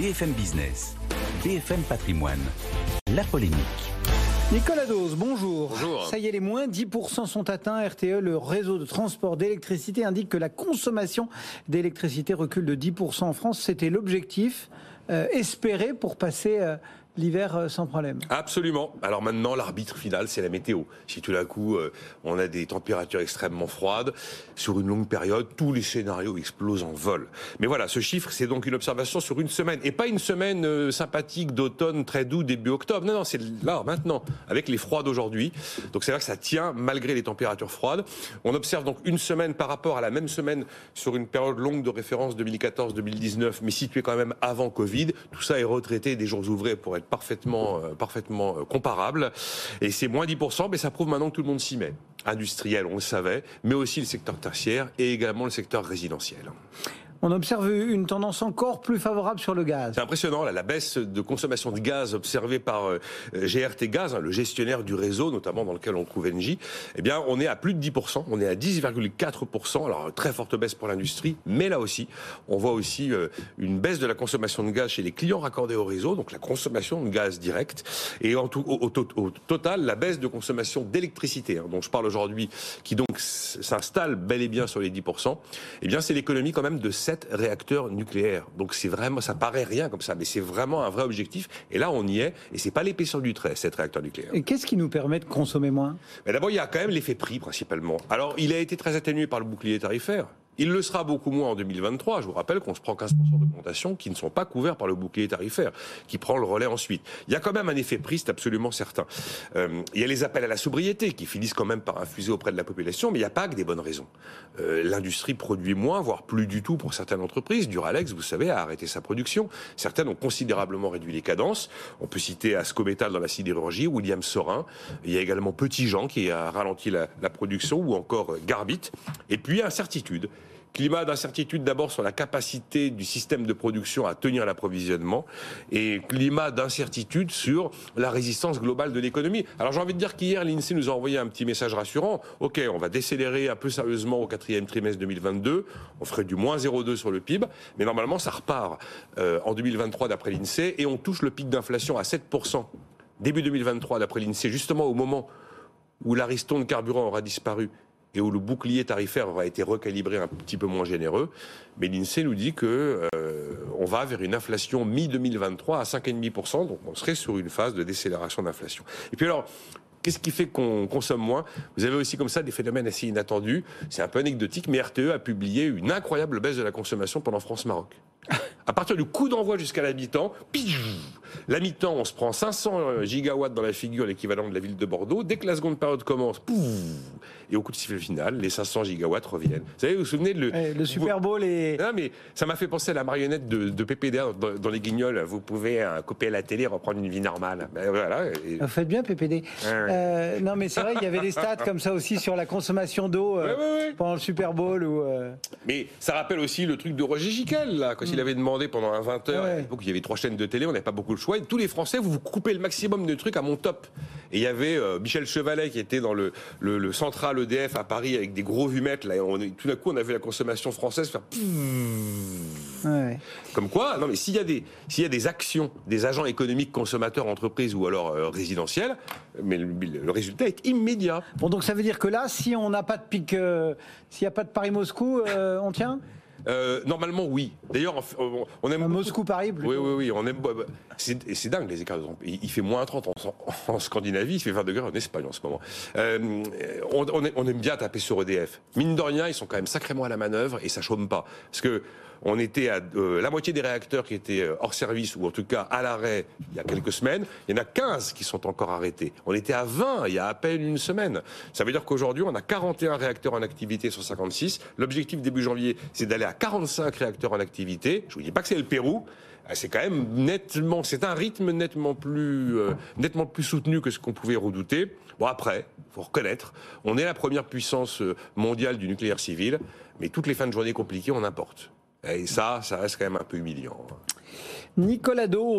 BFM Business, BFM Patrimoine, la polémique. Nicolas Dose, bonjour. Bonjour. Ça y est, les moins 10% sont atteints. RTE, le réseau de transport d'électricité, indique que la consommation d'électricité recule de 10% en France. C'était l'objectif espéré pour passer l'hiver sans problème. Absolument. Alors maintenant, l'arbitre final, c'est la météo. Si tout d'un coup, on a des températures extrêmement froides, sur une longue période, tous les scénarios explosent en vol. Mais voilà, ce chiffre, c'est donc une observation sur une semaine. Et pas une semaine sympathique d'automne, très doux, début octobre. Non, non, c'est là, maintenant, avec les froides aujourd'hui. Donc c'est vrai que ça tient, malgré les températures froides. On observe donc une semaine par rapport à la même semaine sur une période longue de référence 2014-2019, mais située quand même avant Covid. Tout ça est retraité des jours ouvrés pour être parfaitement comparable. Et c'est moins 10%, mais ça prouve maintenant que tout le monde s'y met. Industriel, on le savait, mais aussi le secteur tertiaire et également le secteur résidentiel. On observe une tendance encore plus favorable sur le gaz. C'est impressionnant, là, la baisse de consommation de gaz observée par GRT Gaz, le gestionnaire du réseau, notamment dans lequel on trouve ENGIE. Eh bien, on est à plus de 10%, on est à 10,4%. Alors, très forte baisse pour l'industrie, mais là aussi, on voit aussi une baisse de la consommation de gaz chez les clients raccordés au réseau, donc la consommation de gaz directe. Et en tout, au total, la baisse de consommation d'électricité, hein, dont je parle aujourd'hui, qui donc s'installe bel et bien sur les 10%, eh bien, c'est l'économie quand même de 7 réacteurs nucléaires. Donc c'est vraiment, ça paraît rien comme ça, mais c'est vraiment un vrai objectif. Et là, on y est. Et c'est pas l'épaisseur du trait, 7 réacteurs nucléaires. Et qu'est-ce qui nous permet de consommer moins ? Mais d'abord, il y a quand même l'effet prix principalement. Alors, il a été très atténué par le bouclier tarifaire. Il le sera beaucoup moins en 2023. Je vous rappelle qu'on se prend 15% d'augmentation qui ne sont pas couverts par le bouclier tarifaire, qui prend le relais ensuite. Il y a quand même un effet prix, c'est absolument certain. Il y a les appels à la sobriété qui finissent quand même par infuser auprès de la population, mais il n'y a pas que des bonnes raisons. L'industrie produit moins, voire plus du tout pour certaines entreprises. Duralex, vous savez, a arrêté sa production. Certaines ont considérablement réduit les cadences. On peut citer Ascométal dans la sidérurgie, William Saurin. Il y a également Petit Jean qui a ralenti la production, ou encore Garbite. Et puis, incertitude. Climat d'incertitude d'abord sur la capacité du système de production à tenir l'approvisionnement, et climat d'incertitude sur la résistance globale de l'économie. Alors j'ai envie de dire qu'hier l'INSEE nous a envoyé un petit message rassurant. Ok, on va décélérer un peu sérieusement au 4e trimestre 2022, on ferait du moins 0,2 sur le PIB, mais normalement ça repart en 2023 d'après l'INSEE, et on touche le pic d'inflation à 7% début 2023 d'après l'INSEE, justement au moment où l'ariston de carburant aura disparu et où le bouclier tarifaire aura été recalibré un petit peu moins généreux. Mais l'INSEE nous dit que on va vers une inflation mi-2023 à 5,5%, donc on serait sur une phase de décélération d'inflation. Et puis alors, qu'est-ce qui fait qu'on consomme moins ? Vous avez aussi comme ça des phénomènes assez inattendus. C'est un peu anecdotique, mais RTE a publié une incroyable baisse de la consommation pendant France-Maroc. À partir du coup d'envoi jusqu'à la mi-temps, la mi-temps, on se prend 500 gigawatts dans la figure, l'équivalent de la ville de Bordeaux. Dès que la seconde période commence, et au coup de sifflet final, les 500 gigawatts reviennent. Vous savez, vous vous souvenez de le Super Bowl et... Non, mais ça m'a fait penser à la marionnette de PPD dans Les Guignols. Vous pouvez couper la télé, reprendre une vie normale. Ben, voilà. Vous faites bien, PPD. Non, mais c'est vrai, il y avait des stats comme ça aussi sur la consommation d'eau pendant le Super Bowl. Mais ça rappelle aussi le truc de Roger Jichel, là, quand il avait demandé pendant un 20h, à l'époque, il y avait 3 chaînes de télé, on n'avait pas beaucoup le choix. Et tous les Français, vous coupez le maximum de trucs à mon top. Et il y avait Michel Chevalet qui était dans le central EDF à Paris avec des gros vumettes. Là, tout d'un coup, on a vu la consommation française faire... Comme quoi, non mais s'il y a des actions des agents économiques, consommateurs, entreprises ou alors résidentiels, mais le résultat est immédiat. Bon, donc ça veut dire que là, si on n'a pas de pic, s'il n'y a pas de Paris-Moscou, on tient ? Normalement, oui. D'ailleurs, on aime Moscou-Paris. Oui. On aime. C'est dingue les écarts. Il fait moins 30 en Scandinavie, il fait 20 degrés en Espagne en ce moment. On aime bien taper sur EDF. Mine de rien, ils sont quand même sacrément à la manœuvre et ça chôme pas. Parce que on était à la moitié des réacteurs qui étaient hors service ou en tout cas à l'arrêt il y a quelques semaines. Il y en a 15 qui sont encore arrêtés. On était à 20 il y a à peine une semaine. Ça veut dire qu'aujourd'hui, on a 41 réacteurs en activité sur 56. L'objectif début janvier, c'est d'aller à 45 réacteurs en activité. Je vous dis pas que c'est le Pérou. C'est quand même nettement, c'est un rythme nettement plus soutenu que ce qu'on pouvait redouter. Bon après, faut reconnaître, on est la première puissance mondiale du nucléaire civil, mais toutes les fins de journée compliquées, on importe. Et ça reste quand même un peu humiliant. Nicolas Dose.